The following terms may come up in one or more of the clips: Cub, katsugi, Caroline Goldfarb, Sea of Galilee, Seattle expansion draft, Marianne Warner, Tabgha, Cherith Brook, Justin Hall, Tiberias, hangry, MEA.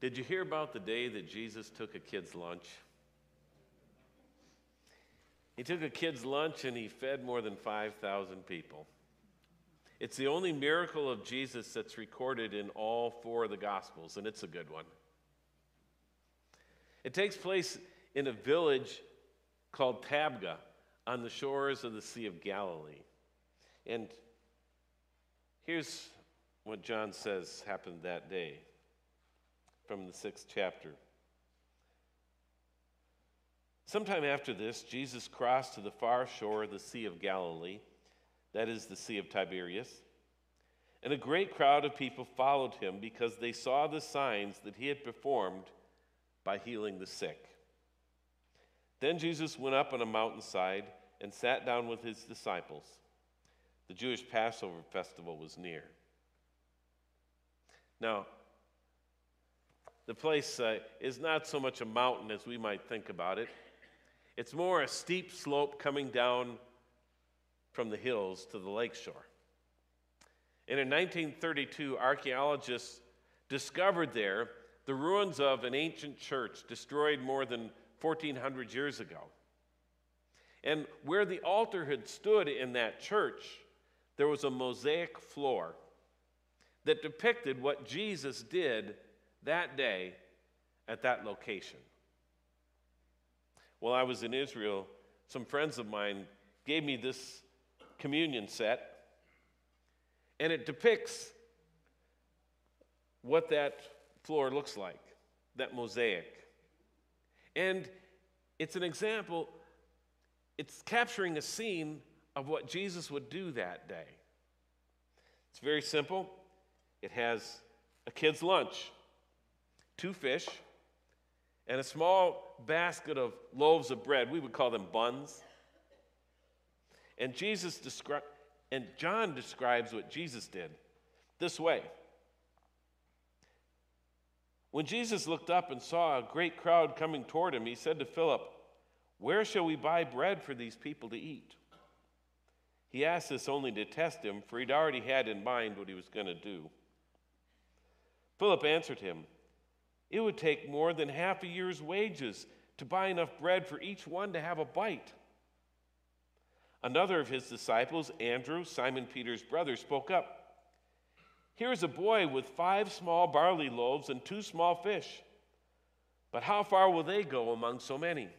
Did you hear about the day that Jesus took a kid's lunch? He took a kid's lunch and he fed more than 5,000 people. It's the only miracle of Jesus that's recorded in all four of the Gospels, and it's a good one. It takes place in a village called Tabgha on the shores of the Sea of Galilee. And here's what John says happened that day from the 6th chapter. Sometime after this, Jesus crossed to the far shore of the Sea of Galilee, that is the Sea of Tiberias, and a great crowd of people followed him because they saw the signs that he had performed by healing the sick. Then Jesus went up on a mountainside and sat down with his disciples. The Jewish Passover festival was near. Now, the place is not so much a mountain as we might think about it. It's more a steep slope coming down from the hills to the lakeshore. And in 1932, archaeologists discovered there the ruins of an ancient church destroyed more than 1,400 years ago. And where the altar had stood in that church, there was a mosaic floor that depicted what Jesus did that day at that location. While I was in Israel, some friends of mine gave me this communion set, and it depicts what that floor looks like, that mosaic. And it's an example, it's capturing a scene of what Jesus would do that day. It's very simple. It has a kid's lunch, 2 fish, and a small basket of loaves of bread. We would call them buns. And John describes what Jesus did this way. When Jesus looked up and saw a great crowd coming toward him, he said to Philip, "Where shall we buy bread for these people to eat?" He asked this only to test him, for he'd already had in mind what he was going to do. Philip answered him, "It would take more than half a year's wages to buy enough bread for each one to have a bite." Another of his disciples, Andrew, Simon Peter's brother, spoke up. "Here is a boy with 5 small barley loaves and 2 small fish. But how far will they go among so many?"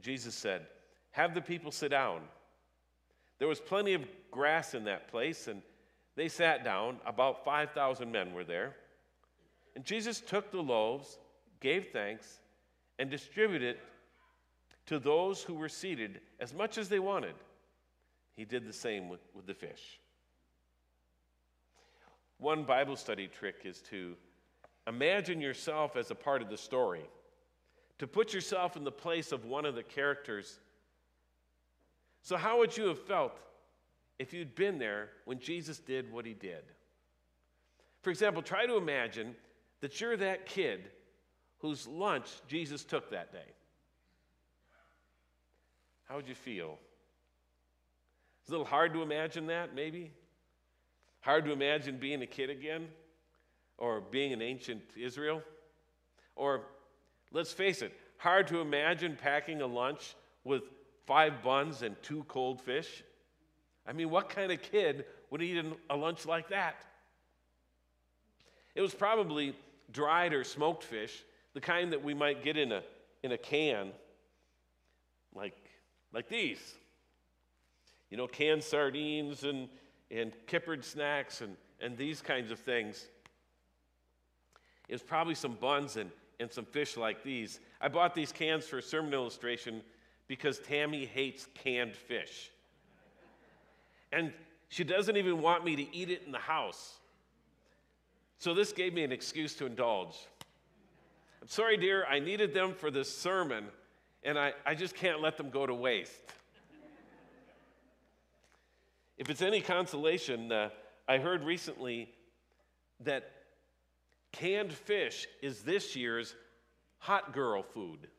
Jesus said, "Have the people sit down." There was plenty of grass in that place, and they sat down. About 5,000 men were there. And Jesus took the loaves, gave thanks, and distributed it to those who were seated as much as they wanted. He did the same with the fish. One Bible study trick is to imagine yourself as a part of the story, to put yourself in the place of one of the characters. So how would you have felt if you'd been there when Jesus did what he did? For example, try to imagine that you're that kid whose lunch Jesus took that day. How would you feel? It's a little hard to imagine that, maybe. Hard to imagine being a kid again, or being in ancient Israel. Or, let's face it, hard to imagine packing a lunch with 5 buns and 2 cold fish. I mean, what kind of kid would eat a lunch like that? It was probably dried or smoked fish, the kind that we might get in a can, like these. You know, canned sardines and kippered snacks and these kinds of things. It was probably some buns and some fish like these. I bought these cans for a sermon illustration because Tammy hates canned fish. And she doesn't even want me to eat it in the house. So this gave me an excuse to indulge. "I'm sorry, dear, I needed them for this sermon, and I just can't let them go to waste." If it's any consolation, I heard recently that canned fish is this year's hot girl food.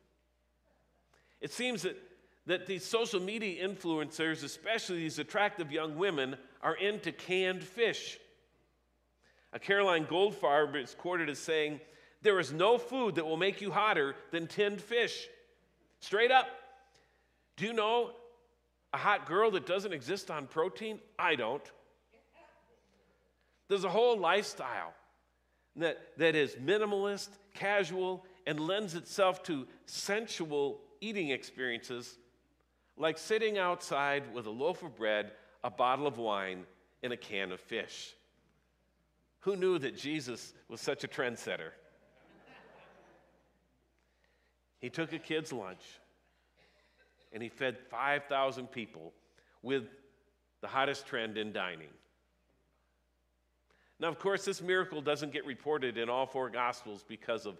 It seems that these social media influencers, especially these attractive young women, are into canned fish. Caroline Goldfarb is quoted as saying, "There is no food that will make you hotter than tinned fish." Straight up. Do you know a hot girl that doesn't exist on protein? I don't. There's a whole lifestyle that is minimalist, casual, and lends itself to sensual eating experiences, like sitting outside with a loaf of bread, a bottle of wine, and a can of fish. Who knew that Jesus was such a trendsetter? He took a kid's lunch, and he fed 5,000 people with the hottest trend in dining. Now, of course, this miracle doesn't get reported in all four Gospels because of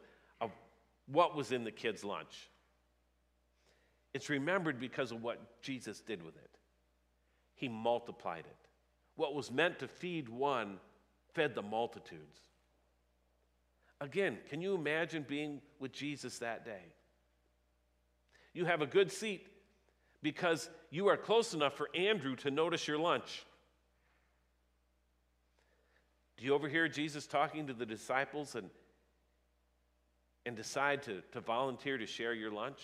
what was in the kid's lunch. It's remembered because of what Jesus did with it. He multiplied it. What was meant to feed one fed the multitudes. Again, can you imagine being with Jesus that day? You have a good seat because you are close enough for Andrew to notice your lunch. Do you overhear Jesus talking to the disciples and decide to volunteer to share your lunch?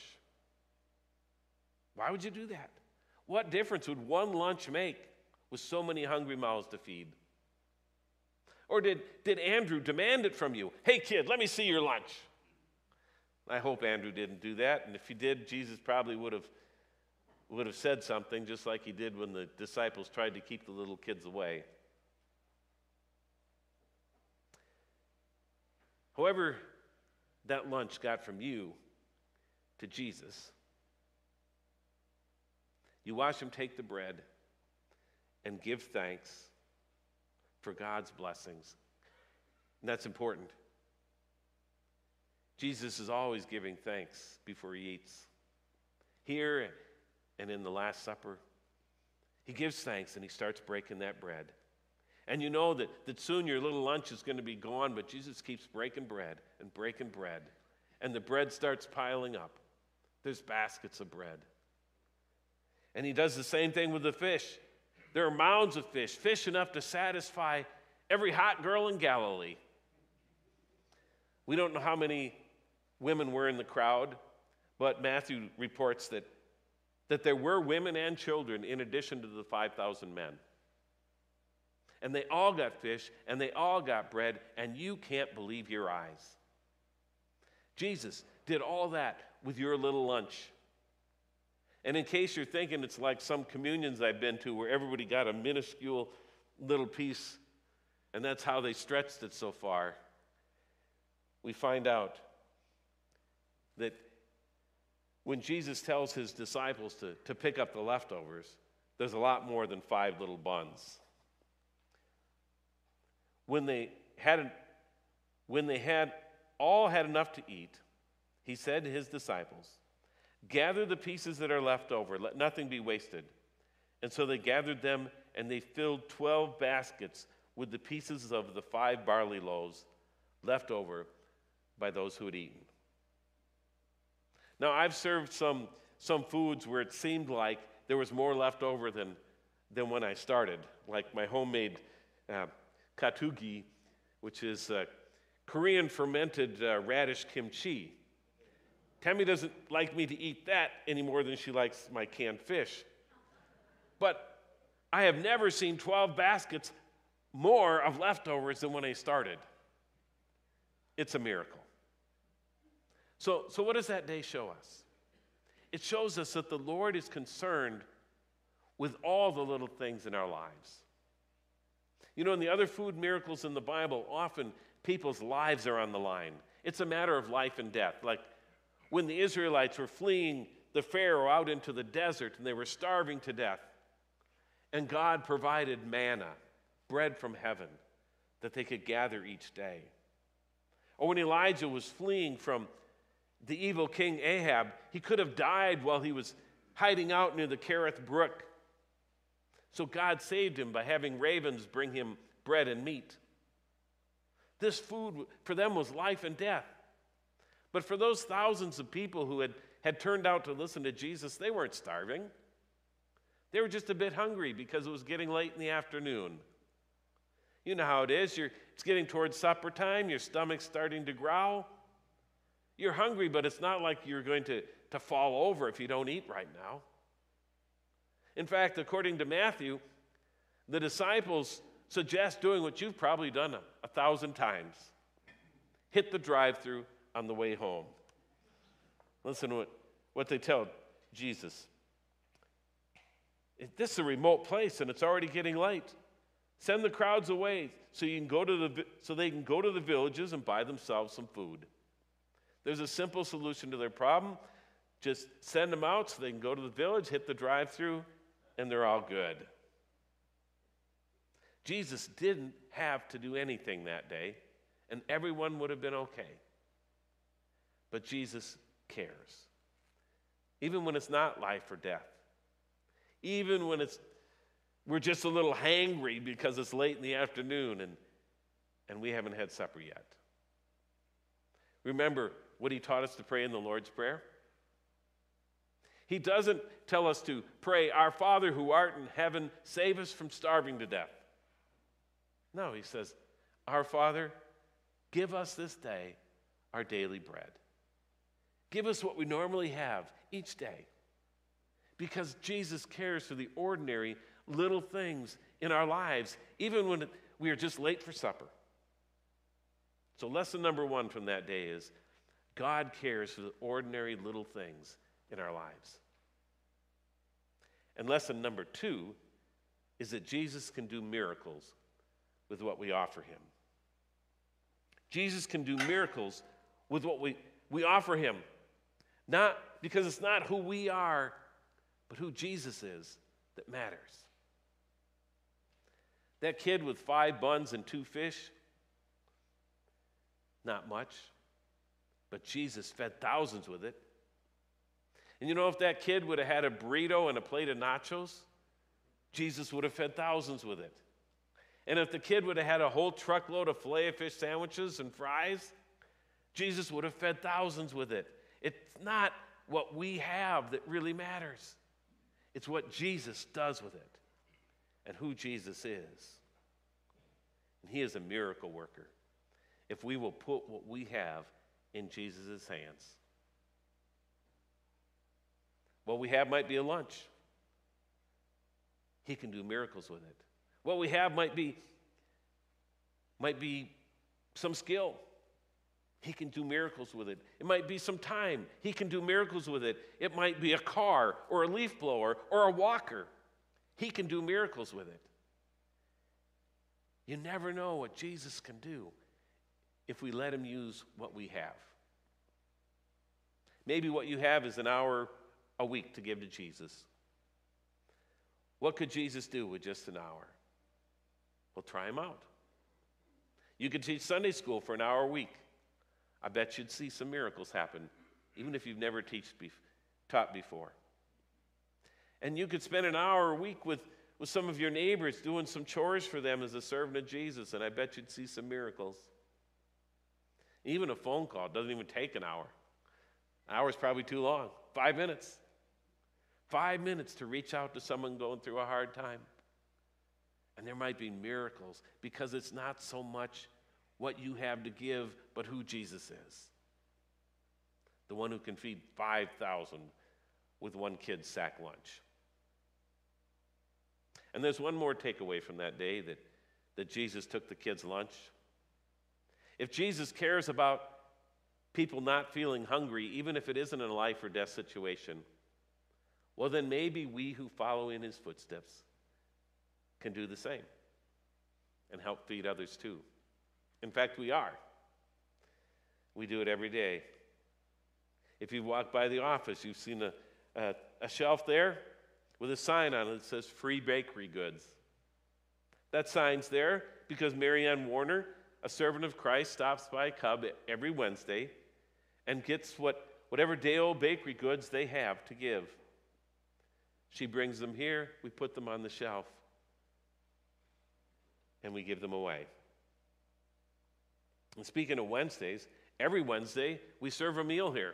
Why would you do that? What difference would one lunch make with so many hungry mouths to feed? Or did Andrew demand it from you? "Hey, kid, let me see your lunch." I hope Andrew didn't do that. And if he did, Jesus probably would have said something, just like he did when the disciples tried to keep the little kids away. However that lunch got from you to Jesus, you watch him take the bread and give thanks for God's blessings. And that's important. Jesus is always giving thanks before he eats. Here and in the Last Supper, he gives thanks and he starts breaking that bread. And you know that soon your little lunch is going to be gone, but Jesus keeps breaking bread and breaking bread. And the bread starts piling up. There's baskets of bread. And he does the same thing with the fish. There are mounds of fish, fish enough to satisfy every hot girl in Galilee. We don't know how many women were in the crowd, but Matthew reports that there were women and children in addition to the 5,000 men. And they all got fish, and they all got bread, and you can't believe your eyes. Jesus did all that with your little lunch. And in case you're thinking it's like some communions I've been to where everybody got a minuscule little piece, and that's how they stretched it so far, we find out that when Jesus tells his disciples to pick up the leftovers, there's a lot more than 5 little buns. When they had all had enough to eat, he said to his disciples, "Gather the pieces that are left over, let nothing be wasted." And so they gathered them, and they filled 12 baskets with the pieces of the 5 barley loaves left over by those who had eaten. Now, I've served some foods where it seemed like there was more left over than when I started, like my homemade katsugi, which is Korean fermented radish kimchi. Tammy doesn't like me to eat that any more than she likes my canned fish. But I have never seen 12 baskets more of leftovers than when I started. It's a miracle. So what does that day show us? It shows us that the Lord is concerned with all the little things in our lives. You know, in the other food miracles in the Bible, often people's lives are on the line. It's a matter of life and death. Like when the Israelites were fleeing the Pharaoh out into the desert and they were starving to death, and God provided manna, bread from heaven, that they could gather each day. Or when Elijah was fleeing from the evil king Ahab, he could have died while he was hiding out near the Cherith Brook. So God saved him by having ravens bring him bread and meat. This food for them was life and death. But for those thousands of people who had turned out to listen to Jesus, they weren't starving. They were just a bit hungry because it was getting late in the afternoon. You know how it is. It's getting towards supper time. Your stomach's starting to growl. You're hungry, but it's not like you're going to fall over if you don't eat right now. In fact, according to Matthew, the disciples suggest doing what you've probably done 1,000 times. Hit the drive-thru on the way home. Listen to what they tell Jesus. This is a remote place, and it's already getting late. Send the crowds away so they can go to the villages and buy themselves some food. There's a simple solution to their problem. Just send them out so they can go to the village, hit the drive-thru, and they're all good. Jesus didn't have to do anything that day, and everyone would have been okay. But Jesus cares. Even when it's not life or death. Even when we're just a little hangry because it's late in the afternoon and we haven't had supper yet. Remember what he taught us to pray in the Lord's Prayer? He doesn't tell us to pray, "Our Father who art in heaven, save us from starving to death." No, he says, "Our Father, give us this day our daily bread." Give us what we normally have each day. Because Jesus cares for the ordinary little things in our lives, even when we are just late for supper. So lesson number one from that day is God cares for the ordinary little things in our lives. And lesson number two is that Jesus can do miracles with what we offer him. Jesus can do miracles with what we offer him. Not because it's not who we are, but who Jesus is that matters. That kid with 5 buns and 2 fish, not much, but Jesus fed thousands with it. And you know, if that kid would have had a burrito and a plate of nachos, Jesus would have fed thousands with it. And if the kid would have had a whole truckload of filet fish sandwiches and fries, Jesus would have fed thousands with it. It's not what we have that really matters. It's what Jesus does with it and who Jesus is. And he is a miracle worker if we will put what we have in Jesus' hands. What we have might be a lunch. He can do miracles with it. What we have might be some skill. He can do miracles with it. It might be some time. He can do miracles with it. It might be a car or a leaf blower or a walker. He can do miracles with it. You never know what Jesus can do if we let him use what we have. Maybe what you have is an hour a week to give to Jesus. What could Jesus do with just an hour? Well, try him out. You could teach Sunday school for an hour a week. I bet you'd see some miracles happen, even if you've never taught before. And you could spend an hour a week with some of your neighbors doing some chores for them as a servant of Jesus, and I bet you'd see some miracles. Even a phone call doesn't even take an hour. An hour is probably too long. 5 minutes. 5 minutes to reach out to someone going through a hard time. And there might be miracles because it's not so much what you have to give, but who Jesus is. The one who can feed 5,000 with one kid's sack lunch. And there's one more takeaway from that day that Jesus took the kid's lunch. If Jesus cares about people not feeling hungry, even if it isn't a life or death situation, well then maybe we who follow in his footsteps can do the same and help feed others too. In fact, we are. We do it every day. If you've walked by the office, you've seen a shelf there with a sign on it that says free bakery goods. That sign's there because Marianne Warner, a servant of Christ, stops by Cub every Wednesday and gets whatever day-old bakery goods they have to give. She brings them here, we put them on the shelf, and we give them away. And speaking of Wednesdays, every Wednesday we serve a meal here.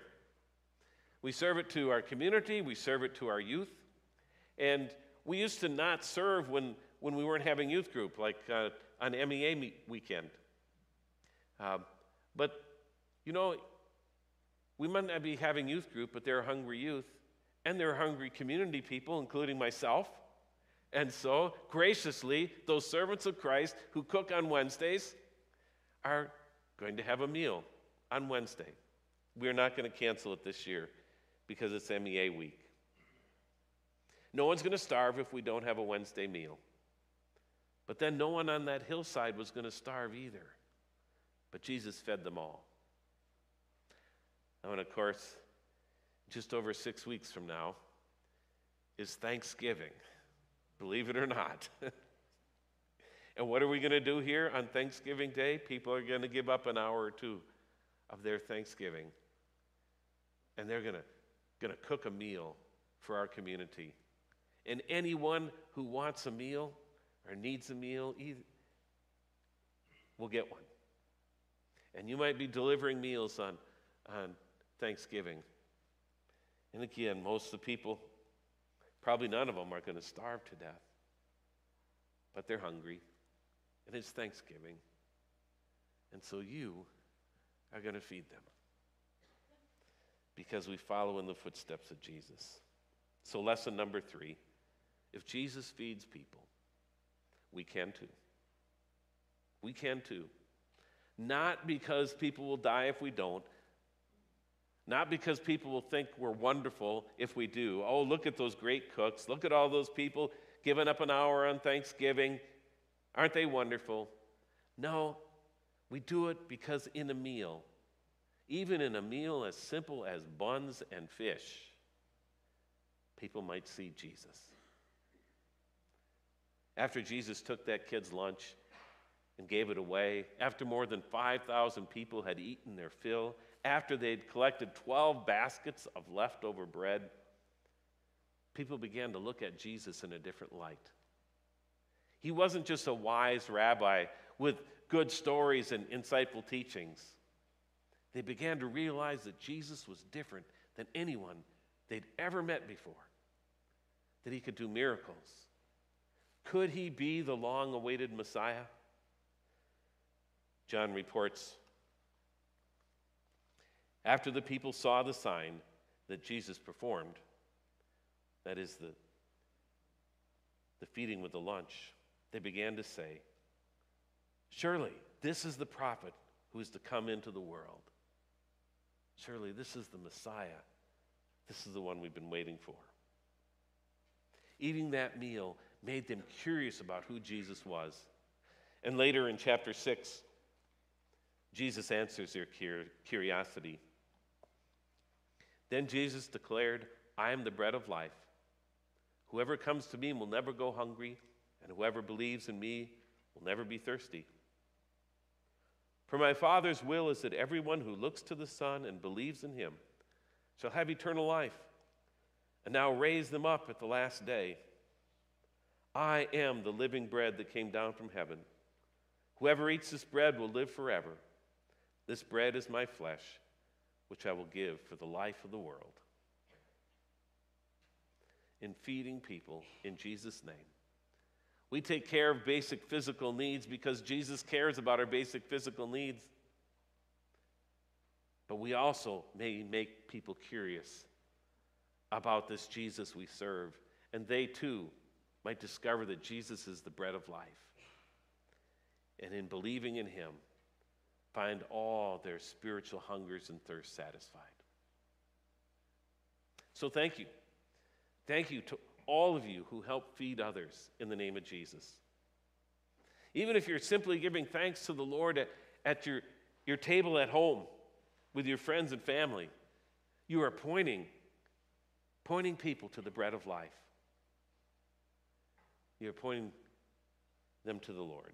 We serve it to our community, we serve it to our youth, and we used to not serve when when we weren't having youth group, like on MEA weekend. But, you know, we might not be having youth group, but there are hungry youth, and there are hungry community people, including myself. And so, graciously, those servants of Christ who cook on Wednesdays are going to have a meal on Wednesday. We're not going to cancel it this year because it's MEA week. No one's going to starve if we don't have a Wednesday meal. But then no one on that hillside was going to starve either. But Jesus fed them all. And of course, just over 6 weeks from now is Thanksgiving, believe it or not. And what are we going to do here on Thanksgiving Day? People are going to give up an hour or two of their Thanksgiving, and they're going to cook a meal for our community. And anyone who wants a meal or needs a meal will get one. And you might be delivering meals on Thanksgiving. And again, most of the people, probably none of them, are going to starve to death. But they're hungry, and it's Thanksgiving. And so you are going to feed them because we follow in the footsteps of Jesus. So lesson number 3, if Jesus feeds people, we can too. We can too. Not because people will die if we don't, not because people will think we're wonderful if we do. Oh, look at those great cooks. Look at all those people giving up an hour on Thanksgiving. Aren't they wonderful? No, we do it because in a meal, even in a meal as simple as buns and fish, people might see Jesus. After Jesus took that kid's lunch and gave it away, after more than 5,000 people had eaten their fill, after they'd collected 12 baskets of leftover bread, people began to look at Jesus in a different light. He wasn't just a wise rabbi with good stories and insightful teachings. They began to realize that Jesus was different than anyone they'd ever met before, that he could do miracles. Could he be the long-awaited Messiah? John reports, after the people saw the sign that Jesus performed, that is the feeding with the lunch, they began to say, surely this is the prophet who is to come into the world. Surely this is the Messiah. This is the one we've been waiting for. Eating that meal made them curious about who Jesus was. And later in chapter 6, Jesus answers their curiosity. Then Jesus declared, I am the bread of life. Whoever comes to me will never go hungry, and whoever believes in me will never be thirsty. For my Father's will is that everyone who looks to the Son and believes in him shall have eternal life, and now raise them up at the last day. I am the living bread that came down from heaven. Whoever eats this bread will live forever. This bread is my flesh, which I will give for the life of the world. In feeding people in Jesus' name, we take care of basic physical needs because Jesus cares about our basic physical needs. But we also may make people curious about this Jesus we serve, and they too might discover that Jesus is the bread of life. And in believing in him, find all their spiritual hungers and thirsts satisfied. So thank you. Thank you to all of you who help feed others in the name of Jesus. Even if you're simply giving thanks to the Lord at your table at home with your friends and family, you are pointing people to the bread of life. You're pointing them to the Lord.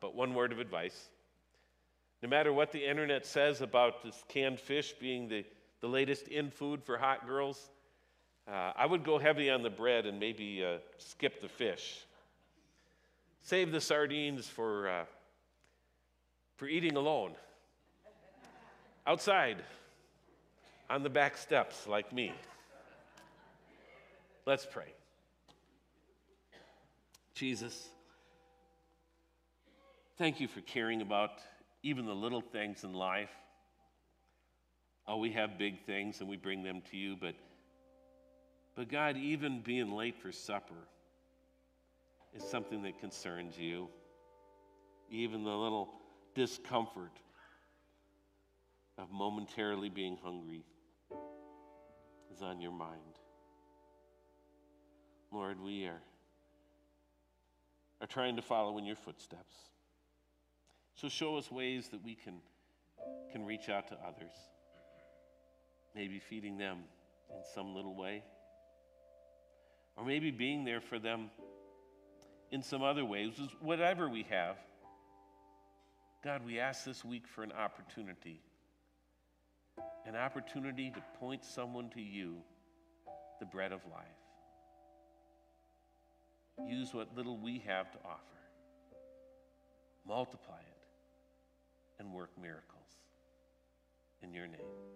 But one word of advice. No matter what the internet says about this canned fish being the latest in food for hot girls, I would go heavy on the bread and maybe skip the fish. Save the sardines for eating alone, outside, on the back steps like me. Let's pray. Jesus, thank you for caring about even the little things in life. Oh, we have big things and we bring them to you, but God, even being late for supper is something that concerns you. Even the little discomfort of momentarily being hungry is on your mind. Lord, we are trying to follow in your footsteps. So show us ways that we can reach out to others. Maybe feeding them in some little way. Or maybe being there for them in some other ways. Whatever we have, God, we ask this week for an opportunity. An opportunity to point someone to you, the bread of life. Use what little we have to offer. Multiply it and work miracles. In your name.